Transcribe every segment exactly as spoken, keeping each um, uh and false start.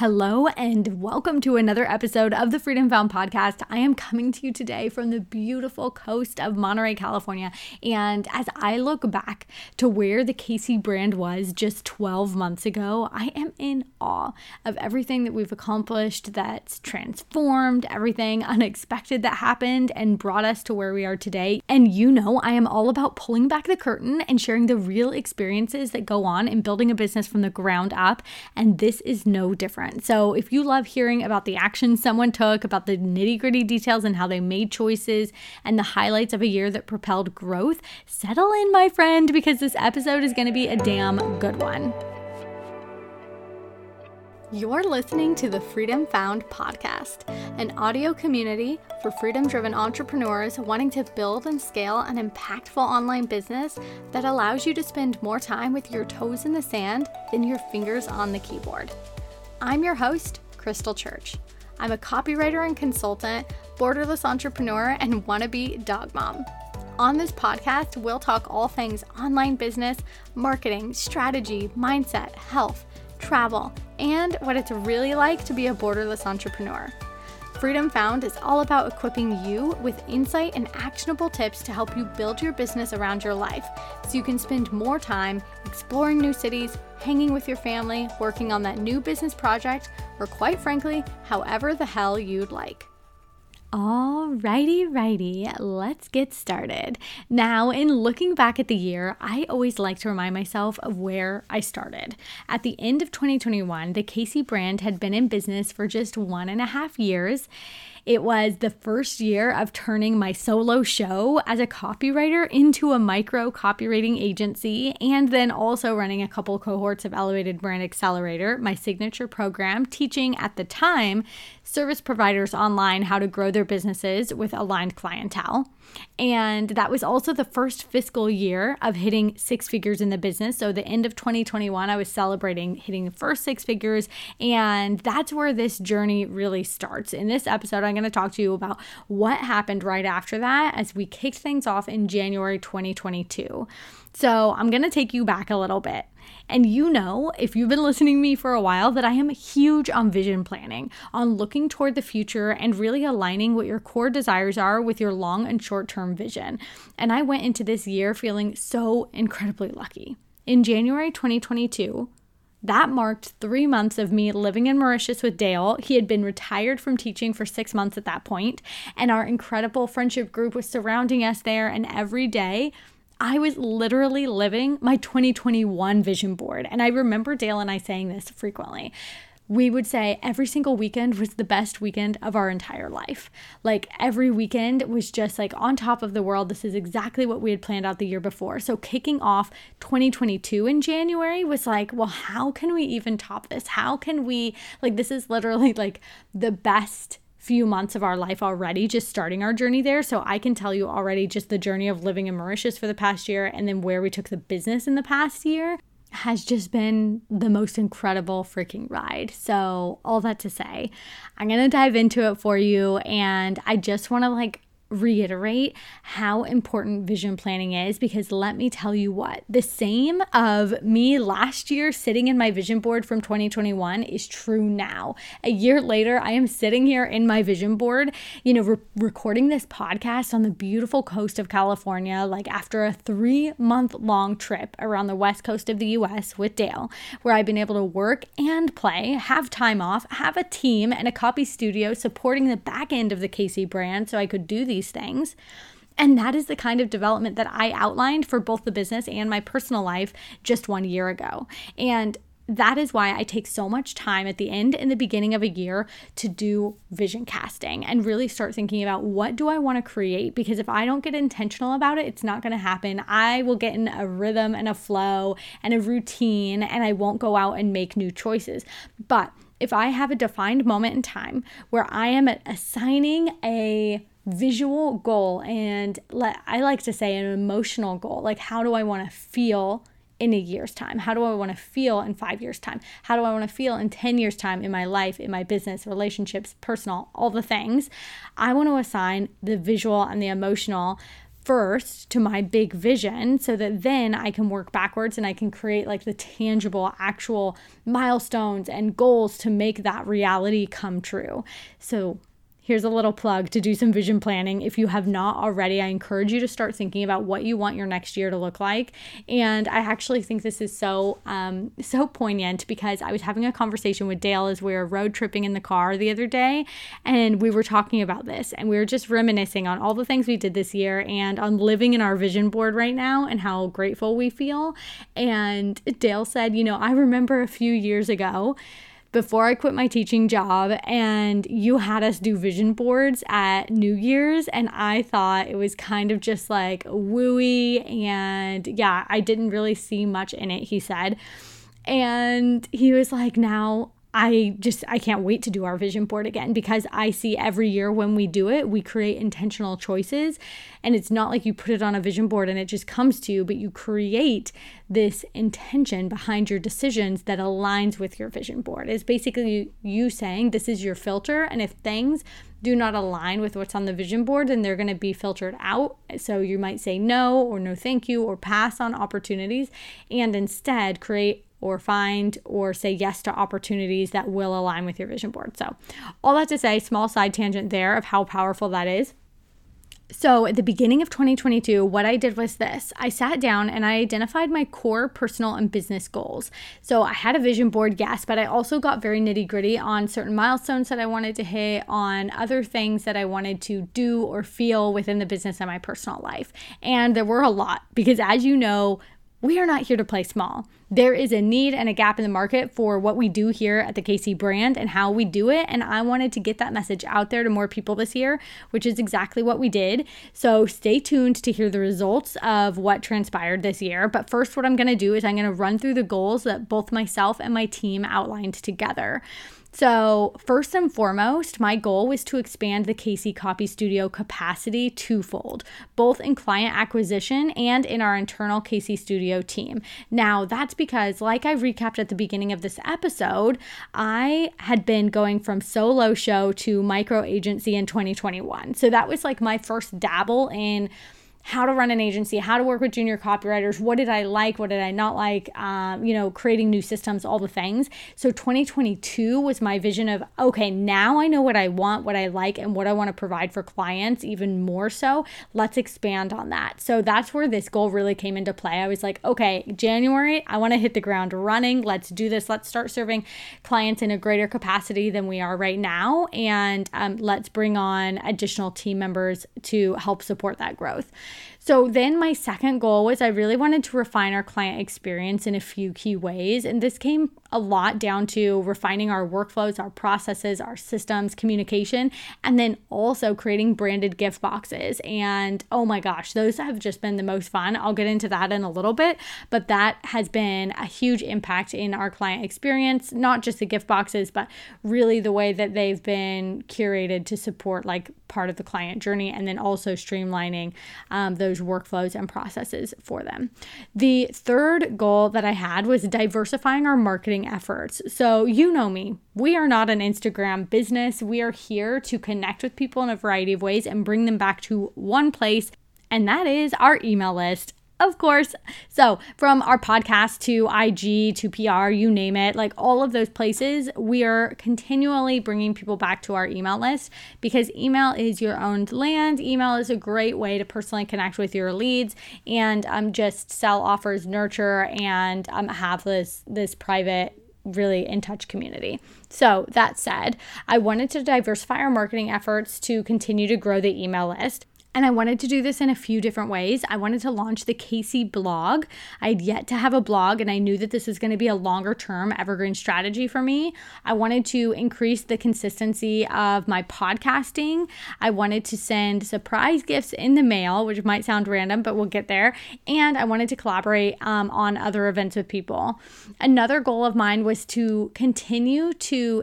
Hello and welcome to another episode of the Freedom Found podcast. I am coming to you today from the beautiful coast of Monterey, California. And as I look back to where the Casey brand was just twelve months ago, I am in awe of everything that we've accomplished that's transformed, everything unexpected that happened and brought us to where we are today. And you know, I am all about pulling back the curtain and sharing the real experiences that go on in building a business from the ground up. And this is no different. So if you love hearing about the actions someone took, about the nitty-gritty details and how they made choices and the highlights of a year that propelled growth, settle in, my friend, because this episode is going to be a damn good one. You're listening to the Freedom Found podcast, an audio community for freedom-driven entrepreneurs wanting to build and scale an impactful online business that allows you to spend more time with your toes in the sand than your fingers on the keyboard. I'm your host, Crystal Church. I'm a copywriter and consultant, borderless entrepreneur, and wannabe dog mom. On this podcast, we'll talk all things online business, marketing, strategy, mindset, health, travel, and what it's really like to be a borderless entrepreneur. Freedom Found is all about equipping you with insight and actionable tips to help you build your business around your life so you can spend more time exploring new cities, hanging with your family, working on that new business project, or quite frankly, however the hell you'd like. Alrighty, righty, let's get started. Now, in looking back at the year, I always like to remind myself of where I started. At the end of twenty twenty-one, the K C brand had been in business for just one and a half years. It was the first year of turning my solo show as a copywriter into a micro copywriting agency, and then also running a couple cohorts of Elevated Brand Accelerator, my signature program, teaching at the time service providers online how to grow their businesses with aligned clientele. And that was also the first fiscal year of hitting six figures in the business. So the end of twenty twenty-one, I was celebrating hitting the first six figures. And that's where this journey really starts. In this episode, I'm going to talk to you about what happened right after that as we kicked things off in January twenty twenty-two. So I'm going to take you back a little bit. And you know, if you've been listening to me for a while, that I am huge on vision planning, on looking toward the future and really aligning what your core desires are with your long and short-term vision. And I went into this year feeling so incredibly lucky. In January twenty twenty-two, that marked three months of me living in Mauritius with Dale. He had been retired from teaching for six months at that point, and our incredible friendship group was surrounding us there, and every day I was literally living my twenty twenty-one vision board. And I remember Dale and I saying this frequently. We would say every single weekend was the best weekend of our entire life. Like every weekend was just like on top of the world. This is exactly what we had planned out the year before. So kicking off twenty twenty-two in January was like, well, how can we even top this? How can we, like, this is literally like the best few months of our life already, just starting our journey there. So I can tell you already just the journey of living in Mauritius for the past year and then where we took the business in the past year has just been the most incredible freaking ride. So all that to say, I'm going to dive into it for you. And I just want to like reiterate how important vision planning is, because let me tell you what, the same of me last year sitting in my vision board from twenty twenty-one is true now. A year later, I am sitting here in my vision board, you know, re- recording this podcast on the beautiful coast of California, like after a three month long trip around the west coast of the U S with Dale, where I've been able to work and play, have time off, have a team and a copy studio supporting the back end of the K C brand so I could do the these things. And that is the kind of development that I outlined for both the business and my personal life just one year ago. And that is why I take so much time at the end and the beginning of a year to do vision casting and really start thinking about what do I want to create? Because if I don't get intentional about it, it's not going to happen. I will get in a rhythm and a flow and a routine, and I won't go out and make new choices. But if I have a defined moment in time where I am assigning a visual goal, and let, I like to say an emotional goal, like how do I want to feel in a year's time? How do I want to feel in five years' time? How do I want to feel in ten years' time in my life, in my business, relationships, personal, all the things? I want to assign the visual and the emotional first to my big vision so that then I can work backwards and I can create like the tangible, actual milestones and goals to make that reality come true. So here's a little plug to do some vision planning. If you have not already, I encourage you to start thinking about what you want your next year to look like. And I actually think this is so, um, so poignant because I was having a conversation with Dale as we were road tripping in the car the other day. And we were talking about this and we were just reminiscing on all the things we did this year and on living in our vision board right now and how grateful we feel. And Dale said, you know, I remember a few years ago, before I quit my teaching job, and you had us do vision boards at New Year's, and I thought it was kind of just like wooey, and yeah, I didn't really see much in it, he said. And he was like, now I just, I can't wait to do our vision board again, because I see every year when we do it, we create intentional choices, and it's not like you put it on a vision board and it just comes to you, but you create this intention behind your decisions that aligns with your vision board. It's basically you saying this is your filter, and if things do not align with what's on the vision board, then they're going to be filtered out. So you might say no or no thank you or pass on opportunities, and instead create or find or say yes to opportunities that will align with your vision board. So all that to say, small side tangent there of how powerful that is. So at the beginning of twenty twenty-two, what I did was this. I sat down and I identified my core personal and business goals. So I had a vision board, yes, but I also got very nitty gritty on certain milestones that I wanted to hit, on other things that I wanted to do or feel within the business and my personal life. And there were a lot because, as you know, we are not here to play small. There is a need and a gap in the market for what we do here at the K C brand and how we do it. And I wanted to get that message out there to more people this year, which is exactly what we did. So stay tuned to hear the results of what transpired this year. But first, what I'm going to do is I'm going to run through the goals that both myself and my team outlined together. So first and foremost, my goal was to expand the K C Copy Studio capacity twofold, both in client acquisition and in our internal K C Studio team. Now, that's because, like I recapped at the beginning of this episode, I had been going from solo show to micro agency in twenty twenty-one. So that was like my first dabble in how to run an agency, how to work with junior copywriters, what did I like, what did I not like, um, you know, creating new systems, all the things. So twenty twenty-two was my vision of, okay, now I know what I want, what I like, and what I want to provide for clients even more so. Let's expand on that. So that's where this goal really came into play. I was like, okay, January, I want to hit the ground running. Let's do this. Let's start serving clients in a greater capacity than we are right now. And um, let's bring on additional team members to help support that growth. So then my second goal was I really wanted to refine our client experience in a few key ways. And this came a lot down to refining our workflows, our processes, our systems, communication, and then also creating branded gift boxes. And oh my gosh, those have just been the most fun. I'll get into that in a little bit, but that has been a huge impact in our client experience, not just the gift boxes, but really the way that they've been curated to support like part of the client journey, and then also streamlining um, those workflows and processes for them. The third goal that I had was diversifying our marketing efforts. So you know me, we are not an Instagram business. We are here to connect with people in a variety of ways and bring them back to one place, and that is our email list. Of course. So from our podcast to I G to P R, you name it, like all of those places, we are continually bringing people back to our email list because email is your own land. Email is a great way to personally connect with your leads and um, just sell offers, nurture, and um, have this, this private, really in touch community. So that said, I wanted to diversify our marketing efforts to continue to grow the email list. And I wanted to do this in a few different ways. I wanted to launch the K C blog. I had yet to have a blog, and I knew that this was going to be a longer term evergreen strategy for me. I wanted to increase the consistency of my podcasting. I wanted to send surprise gifts in the mail, which might sound random, but we'll get there. And I wanted to collaborate um, on other events with people. Another goal of mine was to continue to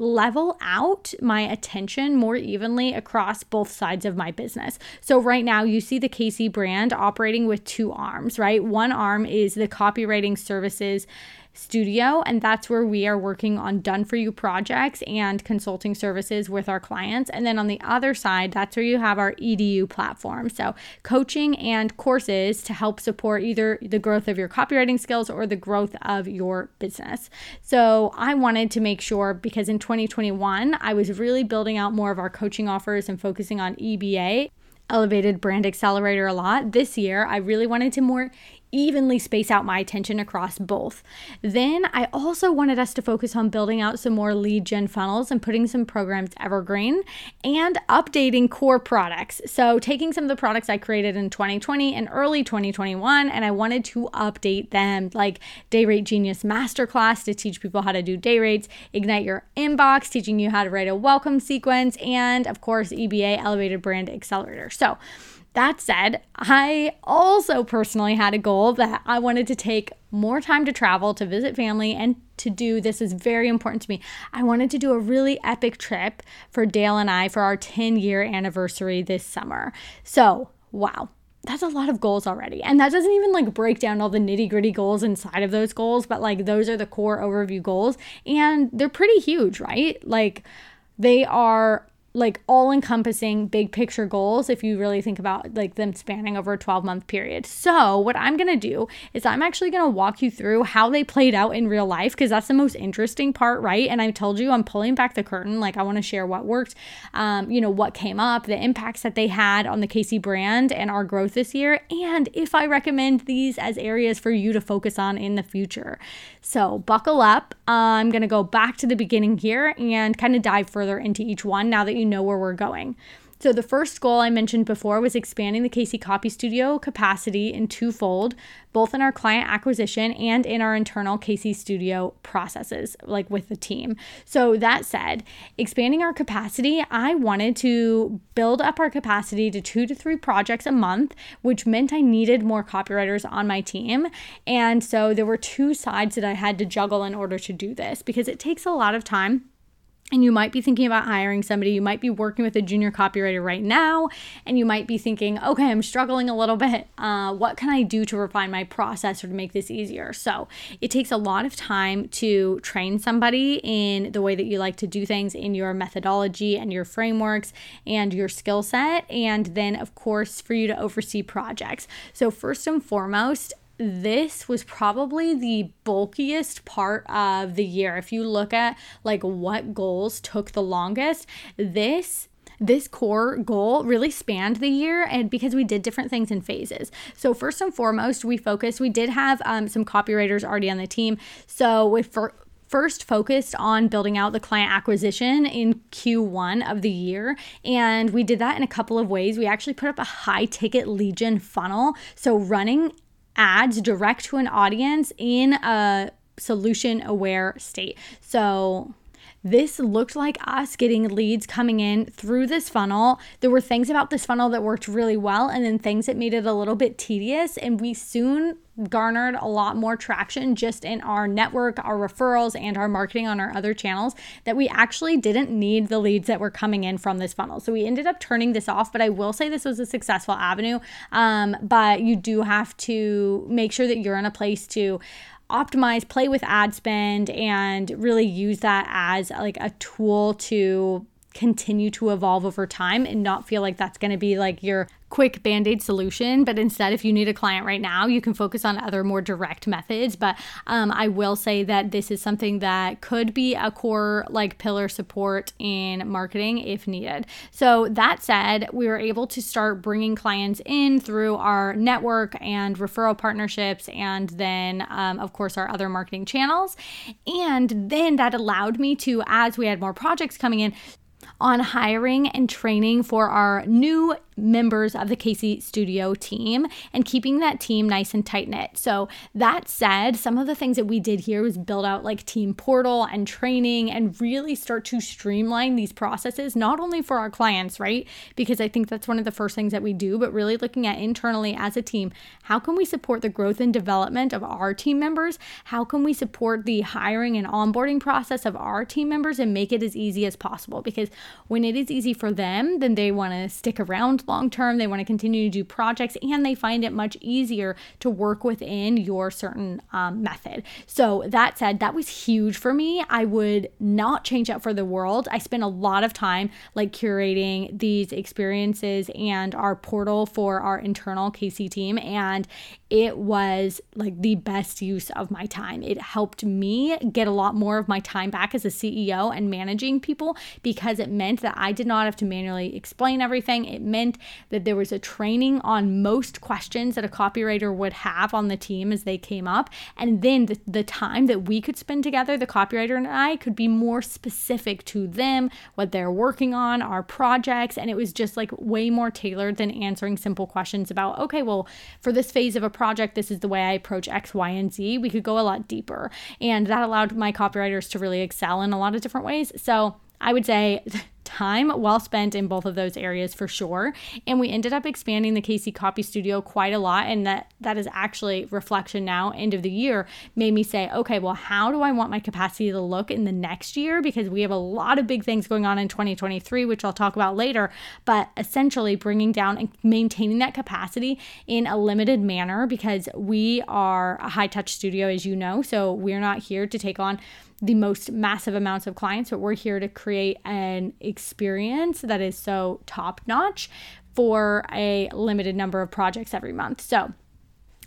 level out my attention more evenly across both sides of my business. So right now you see the K C brand operating with two arms, right? One arm is the copywriting services Studio, and that's where we are working on done-for-you projects and consulting services with our clients. And then on the other side, that's where you have our E D U platform, so coaching and courses to help support either the growth of your copywriting skills or the growth of your business. So I wanted to make sure, because in twenty twenty-one, I was really building out more of our coaching offers and focusing on E B A, Elevated Brand Accelerator, a lot. This year, I really wanted to more evenly space out my attention across both. Then I also wanted us to focus on building out some more lead gen funnels and putting some programs evergreen and updating core products. So taking some of the products I created in twenty twenty and early twenty twenty-one, and I wanted to update them, like Day Rate Genius Masterclass to teach people how to do day rates, Ignite Your Inbox, teaching you how to write a welcome sequence, and of course E B A, Elevated Brand Accelerator. So that said, I also personally had a goal that I wanted to take more time to travel, to visit family, and to do, this is very important to me, I wanted to do a really epic trip for Dale and I for our ten-year anniversary this summer. So, wow. That's a lot of goals already. And that doesn't even like break down all the nitty gritty goals inside of those goals, but like those are the core overview goals. And they're pretty huge, right? Like they are like all-encompassing big picture goals if you really think about like them spanning over a twelve-month period. So what I'm going to do is I'm actually going to walk you through how they played out in real life, because that's the most interesting part, right? And I told you I'm pulling back the curtain. Like I want to share what worked, um, you know, what came up, the impacts that they had on the Casey brand and our growth this year, and if I recommend these as areas for you to focus on in the future. So buckle up. Uh, I'm going to go back to the beginning here and kind of dive further into each one now that you know where we're going. So the first goal I mentioned before was expanding the K C Copy Studio capacity in twofold, both in our client acquisition and in our internal K C Studio processes, like with the team. So that said, expanding our capacity, I wanted to build up our capacity to two to three projects a month, which meant I needed more copywriters on my team. And so there were two sides that I had to juggle in order to do this, because it takes a lot of time. And you might be thinking about hiring somebody, you might be working with a junior copywriter right now, and you might be thinking, okay, I'm struggling a little bit. Uh, what can I do to refine my process or to make this easier? So it takes a lot of time to train somebody in the way that you like to do things, in your methodology and your frameworks and your skill set. And then of course, for you to oversee projects. So first and foremost, this was probably the bulkiest part of the year. If you look at like what goals took the longest, this This core goal really spanned the year, and because we did different things in phases. So first and foremost, we focused. We did have um, some copywriters already on the team. So with for first focused on building out the client acquisition in Q one of the year. And we did that in a couple of ways. We actually put up a high ticket lead gen funnel. So running ads direct to an audience in a solution aware state. So this looked like us getting leads coming in through this funnel. There were things about this funnel that worked really well, and then things that made it a little bit tedious. And we soon garnered a lot more traction just in our network, our referrals, and our marketing on our other channels, that we actually didn't need the leads that were coming in from this funnel. So we ended up turning this off, but I will say this was a successful avenue. Um, but you do have to make sure that you're in a place to optimize, play with ad spend, and really use that as like a tool to continue to evolve over time and not feel like that's going to be like your quick band-aid solution. But instead, if you need a client right now, you can focus on other more direct methods. But um, I will say that this is something that could be a core like pillar support in marketing if needed. So that said, we were able to start bringing clients in through our network and referral partnerships, and then um, of course our other marketing channels. And then that allowed me to, as we had more projects coming in, on hiring and training for our new members of the K C Studio team and keeping that team nice and tight knit. So that said, some of the things that we did here was build out like team portal and training and really start to streamline these processes, not only for our clients, right? Because I think that's one of the first things that we do, but really looking at internally as a team, how can we support the growth and development of our team members? How can we support the hiring and onboarding process of our team members and make it as easy as possible? Because when it is easy for them, then they want to stick around long term. They want to continue to do projects, and they find it much easier to work within your certain um, method. So that said, that was huge for me. I would not change that for the world. I spent a lot of time like curating these experiences and our portal for our internal K C team, and it was like the best use of my time. It helped me get a lot more of my time back as a C E O and managing people, because it meant that I did not have to manually explain everything. It meant that there was a training on most questions that a copywriter would have on the team as they came up. And then the, the time that we could spend together, the copywriter and I, could be more specific to them, what they're working on, our projects. And it was just like way more tailored than answering simple questions about, okay, well, for this phase of a project, this is the way I approach X, Y, and Z. We could go a lot deeper. And that allowed my copywriters to really excel in a lot of different ways. So I would say time well spent in both of those areas for sure. And we ended up expanding the K C Copy Studio quite a lot. And that, that is actually reflection now, end of the year, made me say, okay, well, how do I want my capacity to look in the next year? Because we have a lot of big things going on in twenty twenty-three, which I'll talk about later, but essentially bringing down and maintaining that capacity in a limited manner, because we are a high touch studio, as you know, so we're not here to take on the most massive amounts of clients, but we're here to create an experience that is so top-notch for a limited number of projects every month. So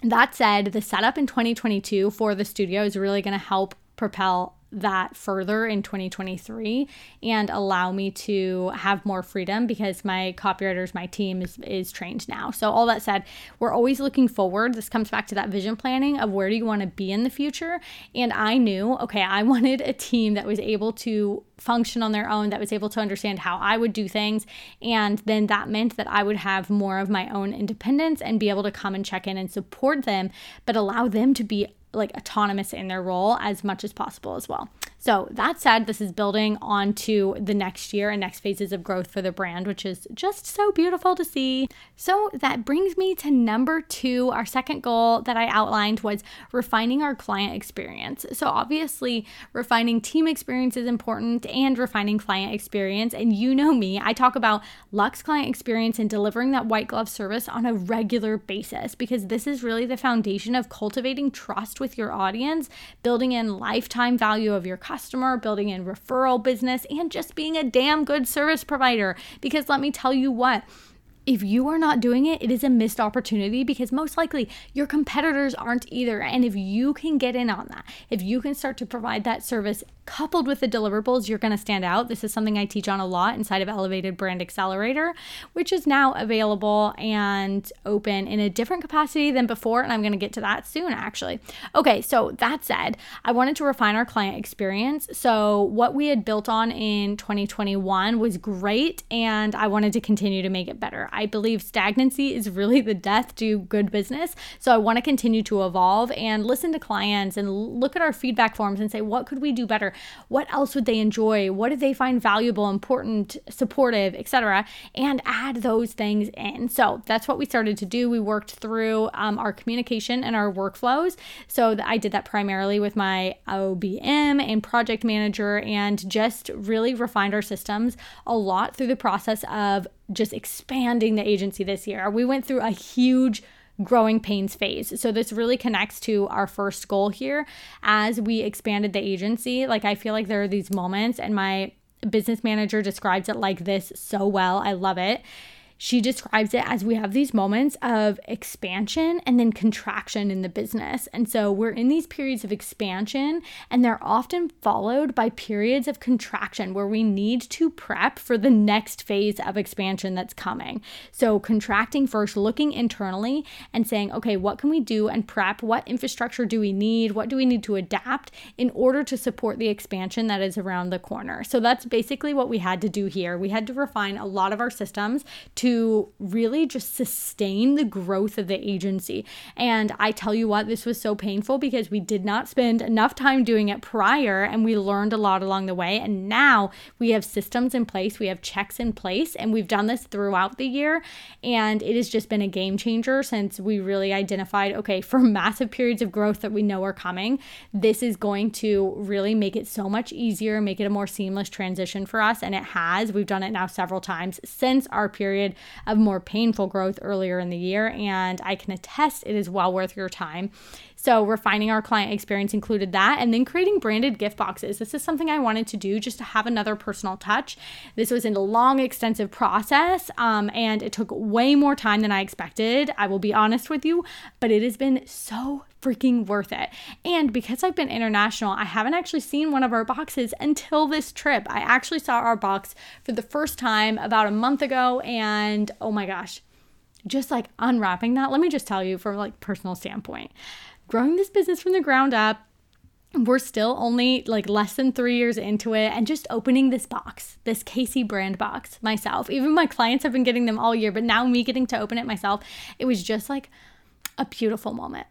that said, the setup in twenty twenty-two for the studio is really going to help propel that further in twenty twenty-three and allow me to have more freedom, because my copywriters, my team is, is trained now. So all that said, we're always looking forward. This comes back to that vision planning of where do you want to be in the future? And I knew, okay, I wanted a team that was able to function on their own, that was able to understand how I would do things. And then that meant that I would have more of my own independence and be able to come and check in and support them, but allow them to be like autonomous in their role as much as possible as well. So that said, this is building onto the next year and next phases of growth for the brand, which is just so beautiful to see. So that brings me to number two. Our second goal that I outlined was refining our client experience. So obviously refining team experience is important, and refining client experience. And you know me, I talk about luxe client experience and delivering that white glove service on a regular basis, because this is really the foundation of cultivating trust with your audience, building in lifetime value of your customer, building in referral business, and just being a damn good service provider. Because let me tell you what, if you are not doing it, it is a missed opportunity, because most likely your competitors aren't either. And if you can get in on that, if you can start to provide that service coupled with the deliverables, you're going to stand out. This is something I teach on a lot inside of Elevated Brand Accelerator, which is now available and open in a different capacity than before. And I'm going to get to that soon, actually. Okay, so that said, I wanted to refine our client experience. So what we had built on in twenty twenty-one was great, and I wanted to continue to make it better. I believe stagnancy is really the death to good business. So I want to continue to evolve and listen to clients and look at our feedback forms and say, what could we do better? What else would they enjoy? What did they find valuable, important, supportive, et cetera? And add those things in. So that's what we started to do. We worked through um, our communication and our workflows. So I did that primarily with my O B M and project manager, and just really refined our systems a lot through the process of just expanding the agency this year. We went through a huge growing pains phase. So this really connects to our first goal here. As we expanded the agency, like I feel like there are these moments, and my business manager describes it like this so well. I love it. She describes it as we have these moments of expansion and then contraction in the business. And so we're in these periods of expansion, and they're often followed by periods of contraction where we need to prep for the next phase of expansion that's coming. So contracting first, looking internally and saying, okay, what can we do and prep? What infrastructure do we need? What do we need to adapt in order to support the expansion that is around the corner? So that's basically what we had to do here. We had to refine a lot of our systems to to really just sustain the growth of the agency. And I tell you what, this was so painful because we did not spend enough time doing it prior, and we learned a lot along the way. And now we have systems in place, we have checks in place, and we've done this throughout the year. And it has just been a game changer since we really identified, okay, for massive periods of growth that we know are coming, this is going to really make it so much easier, make it a more seamless transition for us. And it has. We've done it now several times since our period of more painful growth earlier in the year. And I can attest it is well worth your time. So refining our client experience included that, and then creating branded gift boxes. This is something I wanted to do just to have another personal touch. This was a long, extensive process, um, and it took way more time than I expected. I will be honest with you, but it has been so freaking worth it. And because I've been international, I haven't actually seen one of our boxes until this trip. I actually saw our box for the first time about a month ago, and oh my gosh, just like unwrapping that, let me just tell you from like personal standpoint, growing this business from the ground up, we're still only like less than three years into it, and just opening this box, this Casey brand box myself, even my clients have been getting them all year, but now me getting to open it myself, it was just like a beautiful moment.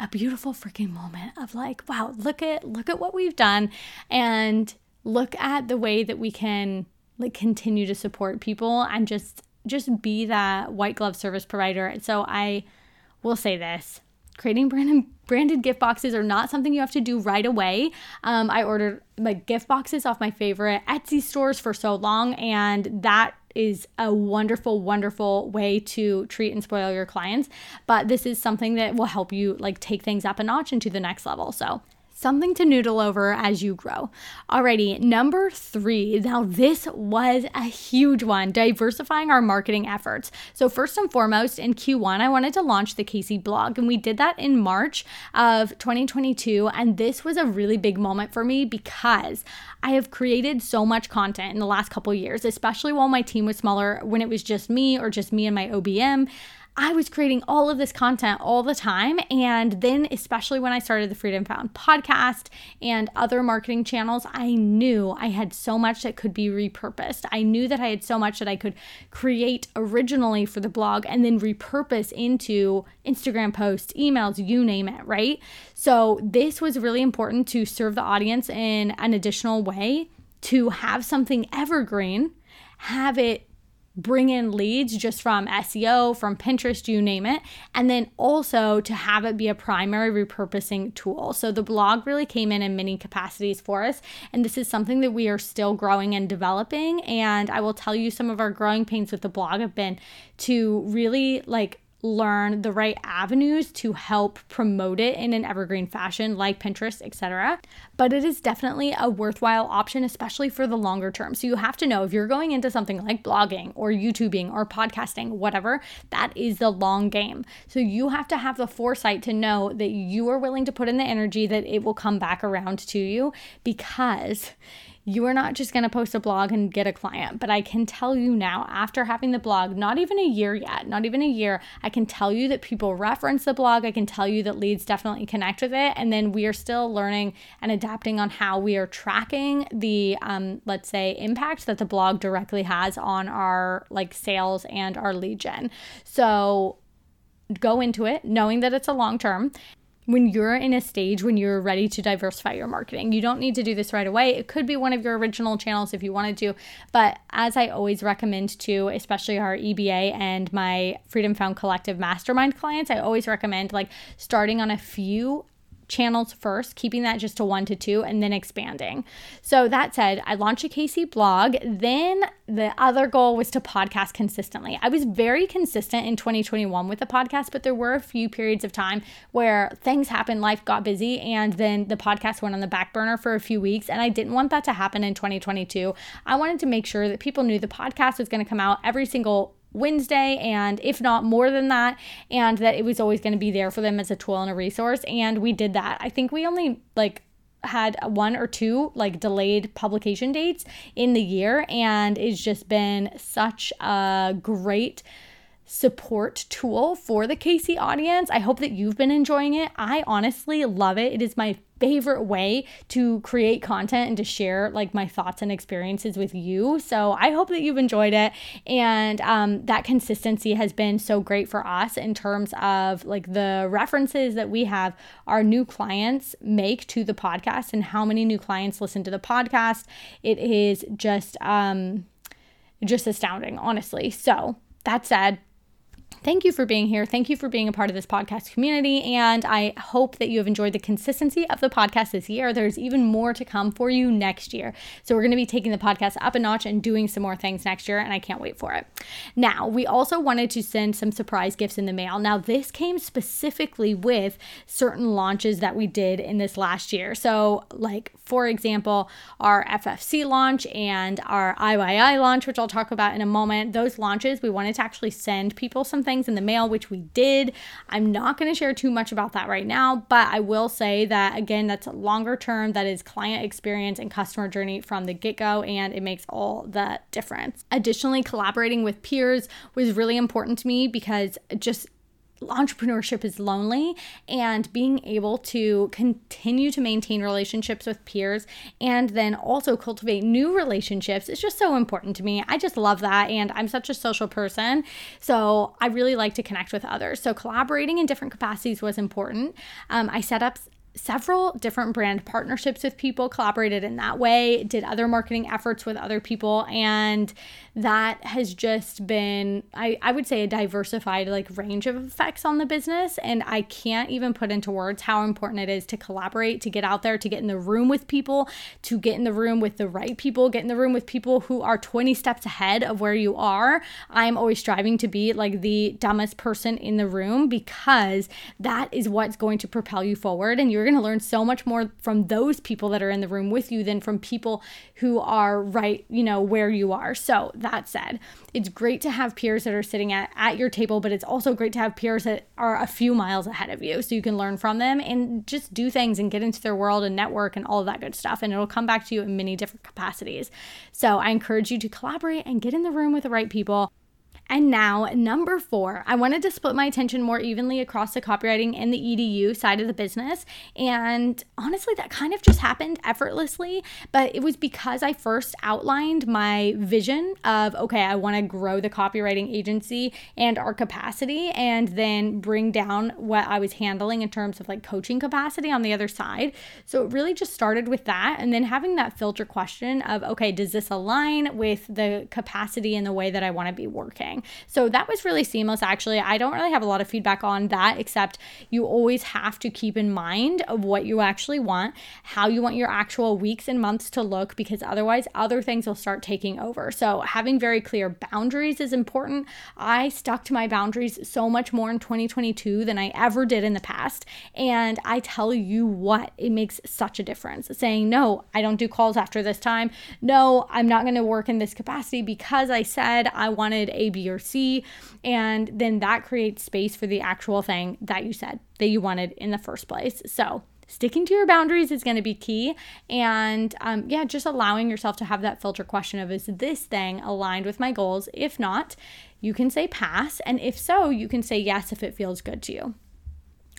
A beautiful freaking moment of like, wow, look at look at what we've done, and look at the way that we can like continue to support people and just just be that white glove service provider. So I will say this. Creating brand, branded gift boxes are not something you have to do right away. Um, I ordered like gift boxes off my favorite Etsy stores for so long, and that is a wonderful, wonderful way to treat and spoil your clients. But this is something that will help you like take things up a notch and to the next level. So something to noodle over as you grow. Alrighty, number three. Now this was a huge one, diversifying our marketing efforts. So first and foremost, in Q one, I wanted to launch the K C blog, and we did that in March of twenty twenty-two. And this was a really big moment for me because I have created so much content in the last couple of years, especially while my team was smaller, when it was just me or just me and my O B M. I was creating all of this content all the time. And then especially when I started the Freedom Found podcast and other marketing channels, I knew I had so much that could be repurposed. I knew that I had so much that I could create originally for the blog and then repurpose into Instagram posts, emails, you name it, right? So this was really important to serve the audience in an additional way, to have something evergreen, have it bring in leads just from S E O, from Pinterest, you name it, and then also to have it be a primary repurposing tool. So the blog really came in in many capacities for us, and this is something that we are still growing and developing. And I will tell you, some of our growing pains with the blog have been to really like learn the right avenues to help promote it in an evergreen fashion, like Pinterest, et cetera. But it is definitely a worthwhile option, especially for the longer term. So you have to know, if you're going into something like blogging or YouTubing or podcasting, whatever, that is the long game. So you have to have the foresight to know that you are willing to put in the energy, that it will come back around to you, because you are not just going to post a blog and get a client. But I can tell you now, after having the blog, not even a year yet, not even a year, I can tell you that people reference the blog. I can tell you that leads definitely connect with it. And then we are still learning and adapting on how we are tracking the, um, let's say, impact that the blog directly has on our like sales and our lead gen. So go into it knowing that it's a long term. When you're in a stage when you're ready to diversify your marketing, you don't need to do this right away. It could be one of your original channels if you wanted to, but as I always recommend to, especially our E B A and my Freedom Found Collective Mastermind clients, I always recommend like starting on a few channels first, keeping that just to one to two, and then expanding. So that said, I launched a K C blog. Then the other goal was to podcast consistently. I was very consistent in twenty twenty-one with the podcast, but there were a few periods of time where things happened, life got busy, and then the podcast went on the back burner for a few weeks, and I didn't want that to happen in twenty twenty-two. I wanted to make sure that people knew the podcast was going to come out every single Wednesday, and if not more than that, and that it was always going to be there for them as a tool and a resource. And we did that. I think we only like had one or two like delayed publication dates in the year, and it's just been such a great support tool for the K C audience. I hope that you've been enjoying it. I honestly love it. It is my favorite way to create content and to share like my thoughts and experiences with you. So I hope that you've enjoyed it. And um, that consistency has been so great for us in terms of like the references that we have our new clients make to the podcast and how many new clients listen to the podcast. It is just, um, just astounding, honestly. So that said, thank you for being here. Thank you for being a part of this podcast community. And I hope that you have enjoyed the consistency of the podcast this year. There's even more to come for you next year. So we're going to be taking the podcast up a notch and doing some more things next year. And I can't wait for it. Now, we also wanted to send some surprise gifts in the mail. Now, this came specifically with certain launches that we did in this last year. So like, for example, our F F C launch and our I Y I launch, which I'll talk about in a moment. Those launches, we wanted to actually send people some things in the mail, which we did. I'm not going to share too much about that right now, but I will say that again, that's a longer term, that is client experience and customer journey from the get-go, and it makes all the difference. Additionally, collaborating with peers was really important to me because just entrepreneurship is lonely, and being able to continue to maintain relationships with peers and then also cultivate new relationships is just so important to me. I just love that, and I'm such a social person, so I really like to connect with others. So collaborating in different capacities was important. Um, I set up several different brand partnerships with people, collaborated in that way, did other marketing efforts with other people, and that has just been, I, I would say, a diversified like range of effects on the business. And I can't even put into words how important it is to collaborate, to get out there, to get in the room with people, to get in the room with the right people, get in the room with people who are twenty steps ahead of where you are. I'm always striving to be like the dumbest person in the room, because that is what's going to propel you forward, and you're going to learn so much more from those people that are in the room with you than from people who are right, you know, where you are. So that said, it's great to have peers that are sitting at, at your table, but it's also great to have peers that are a few miles ahead of you, so you can learn from them and just do things and get into their world and network and all of that good stuff. And it'll come back to you in many different capacities. So I encourage you to collaborate and get in the room with the right people. And now, number four, I wanted to split my attention more evenly across the copywriting and the E D U side of the business. And honestly, that kind of just happened effortlessly, but it was because I first outlined my vision of, okay, I want to grow the copywriting agency and our capacity, and then bring down what I was handling in terms of like coaching capacity on the other side. So it really just started with that. And then having that filter question of, okay, does this align with the capacity and the way that I want to be working? So that was really seamless, actually. I don't really have a lot of feedback on that, except you always have to keep in mind of what you actually want, how you want your actual weeks and months to look, because otherwise other things will start taking over. So having very clear boundaries is important. I stuck to my boundaries so much more in twenty twenty-two than I ever did in the past. And I tell you what, it makes such a difference. Saying, no, I don't do calls after this time. No, I'm not going to work in this capacity because I said I wanted a B or C, and then that creates space for the actual thing that you said that you wanted in the first place. So sticking to your boundaries is going to be key, and um, yeah, just allowing yourself to have that filter question of, is this thing aligned with my goals? If not, you can say pass, and if so, you can say yes if it feels good to you.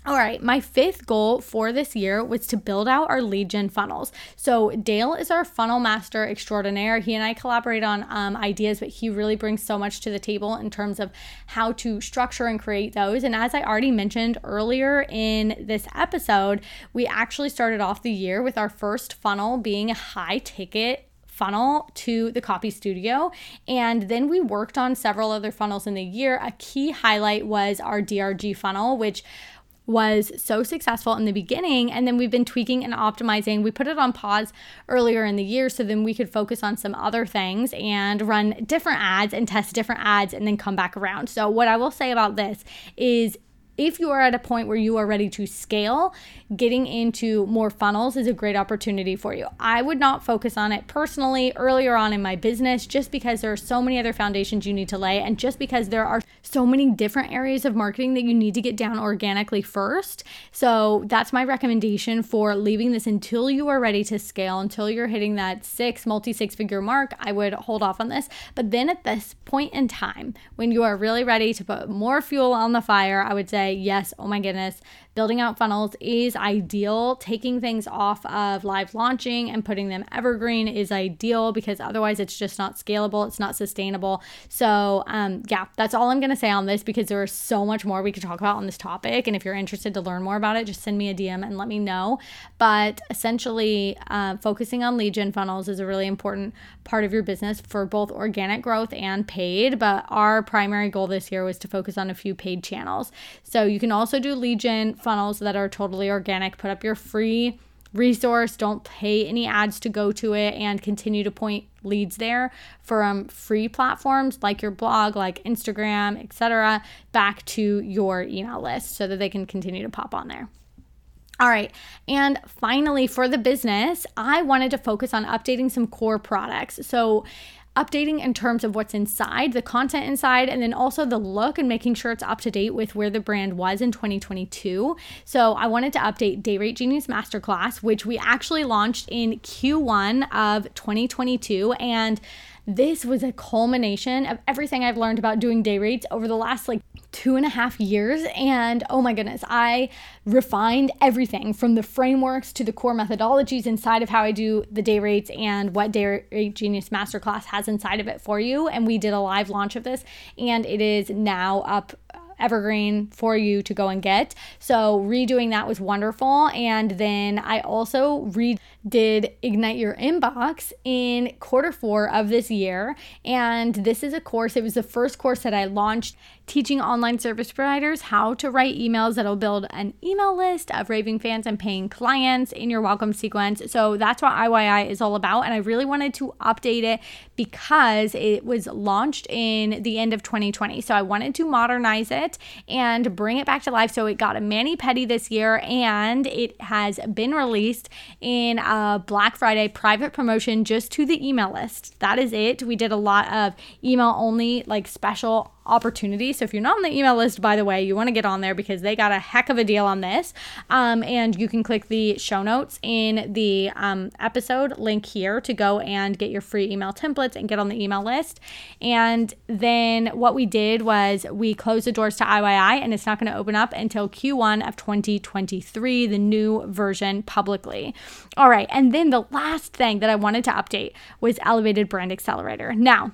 All right, my fifth goal for this year was to build out our lead gen funnels. So Dale is our funnel master extraordinaire. He and I collaborate on um, ideas, but he really brings so much to the table in terms of how to structure and create those. And as I already mentioned earlier in this episode, we actually started off the year with our first funnel being a high ticket funnel to the Copy Studio. And then we worked on several other funnels in the year. A key highlight was our D R G funnel, which was so successful in the beginning, and then we've been tweaking and optimizing. We put it on pause earlier in the year so then we could focus on some other things and run different ads and test different ads and then come back around. So what I will say about this is if you are at a point where you are ready to scale, getting into more funnels is a great opportunity for you. I would not focus on it personally earlier on in my business, just because there are so many other foundations you need to lay, and just because there are so many different areas of marketing that you need to get down organically first. So that's my recommendation for leaving this until you are ready to scale, until you're hitting that six, multi six figure mark. I would hold off on this. But then at this point in time, when you are really ready to put more fuel on the fire, I would say, yes, oh my goodness, building out funnels is ideal. Taking things off of live launching and putting them evergreen is ideal, because otherwise it's just not scalable. It's not sustainable. So um, yeah, that's all I'm going to say on this, because there is so much more we could talk about on this topic. And if you're interested to learn more about it, just send me a D M and let me know. But essentially, uh, focusing on lead gen funnels is a really important part of your business for both organic growth and paid. But our primary goal this year was to focus on a few paid channels. So So you can also do lead gen funnels that are totally organic. Put up your free resource, don't pay any ads to go to it, and continue to point leads there from free platforms like your blog, like Instagram, et cetera, back to your email list so that they can continue to pop on there. All right, and finally for the business, I wanted to focus on updating some core products. So updating in terms of what's inside, the content inside, and then also the look, and making sure it's up to date with where the brand was in twenty twenty-two. So I wanted to update Day Rate Genius Masterclass, which we actually launched in Q one of twenty twenty-two. And this was a culmination of everything I've learned about doing day rates over the last like two and a half years. And oh my goodness, I refined everything from the frameworks to the core methodologies inside of how I do the day rates, and what Day Rate Genius Masterclass has inside of it for you. And we did a live launch of this, and it is now up evergreen for you to go and get. So redoing that was wonderful. And then I also redid Ignite Your Inbox in quarter four of this year. And this is a course, it was the first course that I launched, teaching online service providers how to write emails that'll build an email list of raving fans and paying clients in your welcome sequence. So that's what I Y I is all about. And I really wanted to update it because it was launched in the end of twenty twenty. So I wanted to modernize it and bring it back to life. So it got a mani-pedi this year, and it has been released in a Black Friday private promotion just to the email list. That is it. We did a lot of email only, like special opportunity. So if you're not on the email list, by the way, you want to get on there because they got a heck of a deal on this. Um, and you can click the show notes in the um, episode link here to go and get your free email templates and get on the email list. And then what we did was we closed the doors to I Y I, and it's not going to open up until Q one of twenty twenty-three, the new version publicly. All right. And then the last thing that I wanted to update was Elevated Brand Accelerator. Now,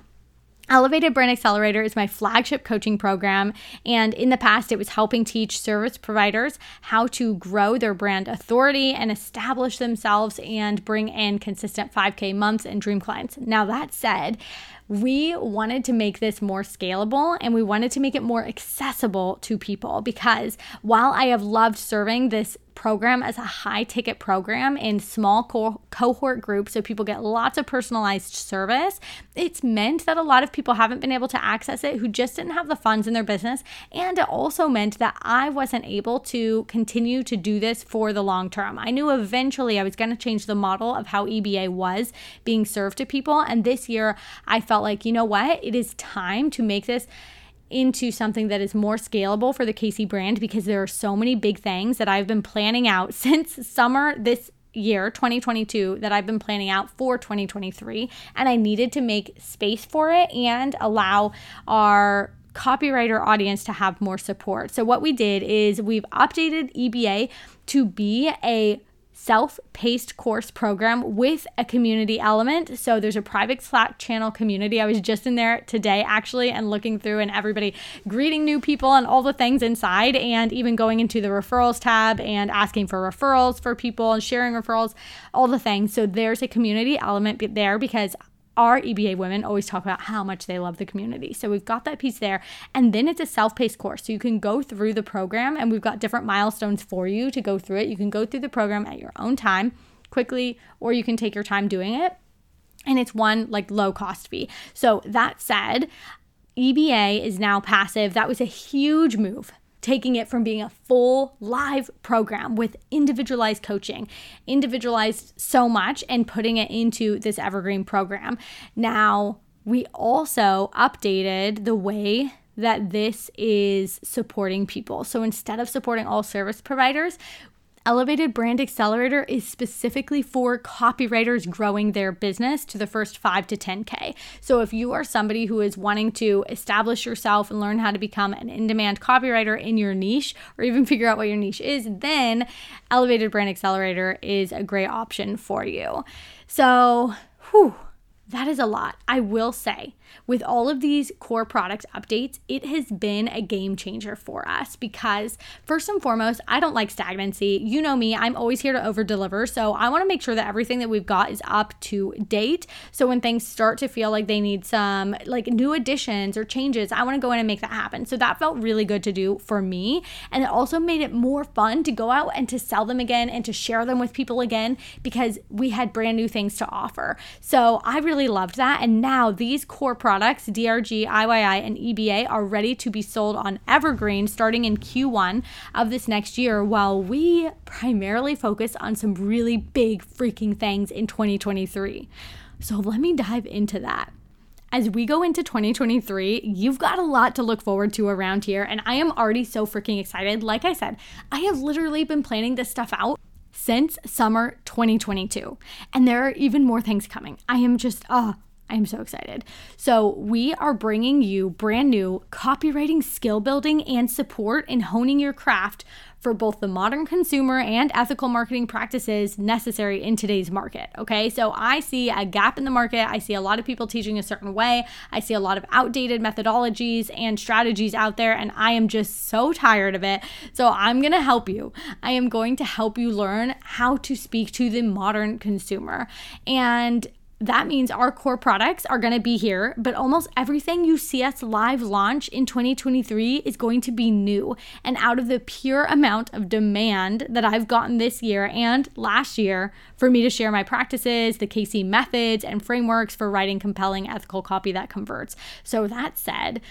Elevated Brand Accelerator is my flagship coaching program, and in the past it was helping teach service providers how to grow their brand authority and establish themselves and bring in consistent five K months and dream clients. Now that said, we wanted to make this more scalable, and we wanted to make it more accessible to people, because while I have loved serving this program as a high ticket program in small co- cohort groups so people get lots of personalized service, it's meant that a lot of people haven't been able to access it who just didn't have the funds in their business. And it also meant that I wasn't able to continue to do this for the long term. I knew eventually I was going to change the model of how E B A was being served to people. And this year I felt like, you know what, it is time to make this into something that is more scalable for the Casey brand, because there are so many big things that I've been planning out since summer this year, twenty twenty-two, that I've been planning out for twenty twenty-three. And I needed to make space for it and allow our copywriter audience to have more support. So what we did is we've updated E B A to be a self-paced course program with a community element. So there's a private Slack channel community. I was just in there today actually, and looking through, and everybody greeting new people and all the things inside, and even going into the referrals tab and asking for referrals for people and sharing referrals, all the things. So there's a community element there, because our E B A women always talk about how much they love the community. So we've got that piece there. And then it's a self-paced course. So you can go through the program, and we've got different milestones for you to go through it. You can go through the program at your own time quickly, or you can take your time doing it. And it's one like low cost fee. So that said, E B A is now passive. That was a huge move taking it from being a full live program with individualized coaching, individualized so much, and putting it into this evergreen program. Now, we also updated the way that this is supporting people. So instead of supporting all service providers, Elevated Brand Accelerator is specifically for copywriters growing their business to the first five to ten K. So if you are somebody who is wanting to establish yourself and learn how to become an in-demand copywriter in your niche, or even figure out what your niche is, then Elevated Brand Accelerator is a great option for you. So, whew. That is a lot. I will say, with all of these core product updates, it has been a game changer for us because, first and foremost, I don't like stagnancy. You know me, I'm always here to over deliver. So I want to make sure that everything that we've got is up to date. So when things start to feel like they need some like new additions or changes, I want to go in and make that happen. So that felt really good to do for me. And it also made it more fun to go out and to sell them again and to share them with people again, because we had brand new things to offer. So I really Really loved that. And now these core products, D R G, I Y I, and E B A, are ready to be sold on Evergreen starting in Q one of this next year, while we primarily focus on some really big freaking things in twenty twenty-three. So let me dive into that. As we go into twenty twenty-three, you've got a lot to look forward to around here, and I am already so freaking excited. Like I said, I have literally been planning this stuff out since summer twenty twenty-two. And there are even more things coming. I am just, oh, I am so excited. So we are bringing you brand new copywriting, skill building, and support in honing your craft for both the modern consumer and ethical marketing practices necessary in today's market, okay? So I see a gap in the market. I see a lot of people teaching a certain way. I see a lot of outdated methodologies and strategies out there, and I am just so tired of it. So I'm gonna help you. I am going to help you learn how to speak to the modern consumer. And that means our core products are going to be here, but almost everything you see us live launch in twenty twenty-three is going to be new and out of the pure amount of demand that I've gotten this year and last year for me to share my practices, the K C methods, and frameworks for writing compelling ethical copy that converts. So that said,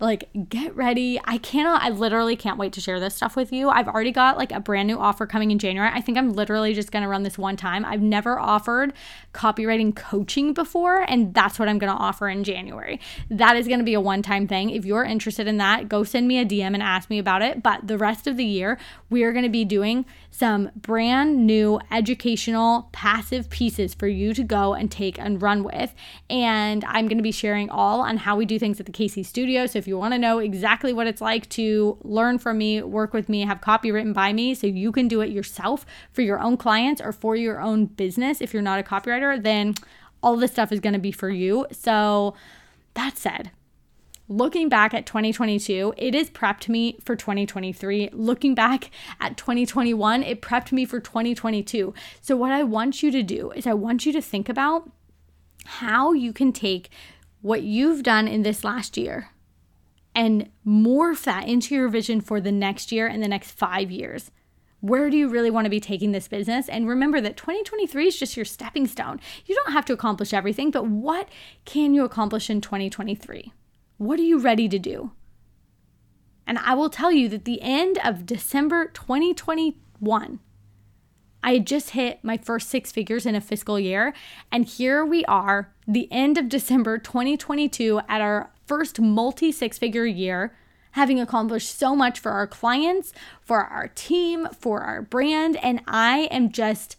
like, get ready. I cannot, I literally can't wait to share this stuff with you. I've already got like a brand new offer coming in January. I think I'm literally just going to run this one time. I've never offered copywriting coaching before, and that's what I'm going to offer in January. That is going to be a one-time thing. If you're interested in that, go send me a D M and ask me about it. But the rest of the year, we are going to be doing some brand new educational passive pieces for you to go and take and run with. And I'm going to be sharing all on how we do things at the K C Studio. So if you want to know exactly what it's like to learn from me, work with me, have copy written by me so you can do it yourself for your own clients or for your own business, if you're not a copywriter, then all this stuff is going to be for you. So that said, looking back at twenty twenty-two, it has prepped me for twenty twenty-three. Looking back at twenty twenty-one, it prepped me for twenty twenty-two. So what I want you to do is I want you to think about how you can take what you've done in this last year and morph that into your vision for the next year and the next five years. Where do you really want to be taking this business? And remember that twenty twenty-three is just your stepping stone. You don't have to accomplish everything, but what can you accomplish in twenty twenty-three? What are you ready to do? And I will tell you that the end of December twenty twenty-one, I had just hit my first six figures in a fiscal year. And here we are, the end of December twenty twenty-two, at our first multi six-figure year, having accomplished so much for our clients, for our team, for our brand. And I am just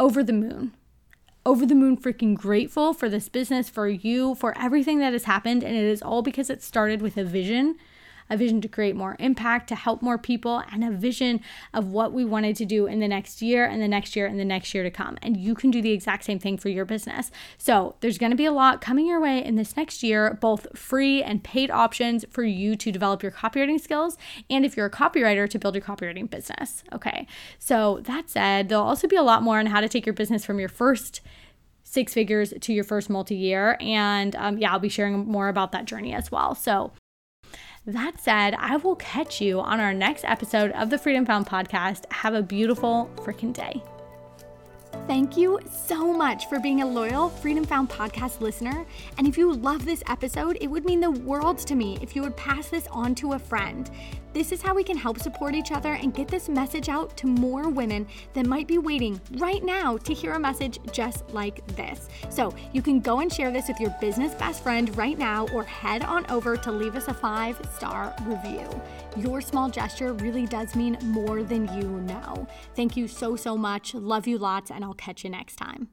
over the moon. Over the moon freaking grateful for this business, for you, for everything that has happened. And it is all because it started with a vision, a vision to create more impact, to help more people, and a vision of what we wanted to do in the next year and the next year and the next year to come. And you can do the exact same thing for your business. So there's going to be a lot coming your way in this next year, both free and paid options for you to develop your copywriting skills. And if you're a copywriter, to build your copywriting business. Okay. So that said, there'll also be a lot more on how to take your business from your first six figures to your first multi-year. And um, yeah, I'll be sharing more about that journey as well. So that said, I will catch you on our next episode of the Freedom Found podcast. Have a beautiful freaking day. Thank you so much for being a loyal Freedom Found podcast listener. And if you love this episode, it would mean the world to me if you would pass this on to a friend. This is how we can help support each other and get this message out to more women that might be waiting right now to hear a message just like this. So you can go and share this with your business best friend right now, or head on over to leave us a five-star review. Your small gesture really does mean more than you know. Thank you so, so much. Love you lots, and I'll catch you next time.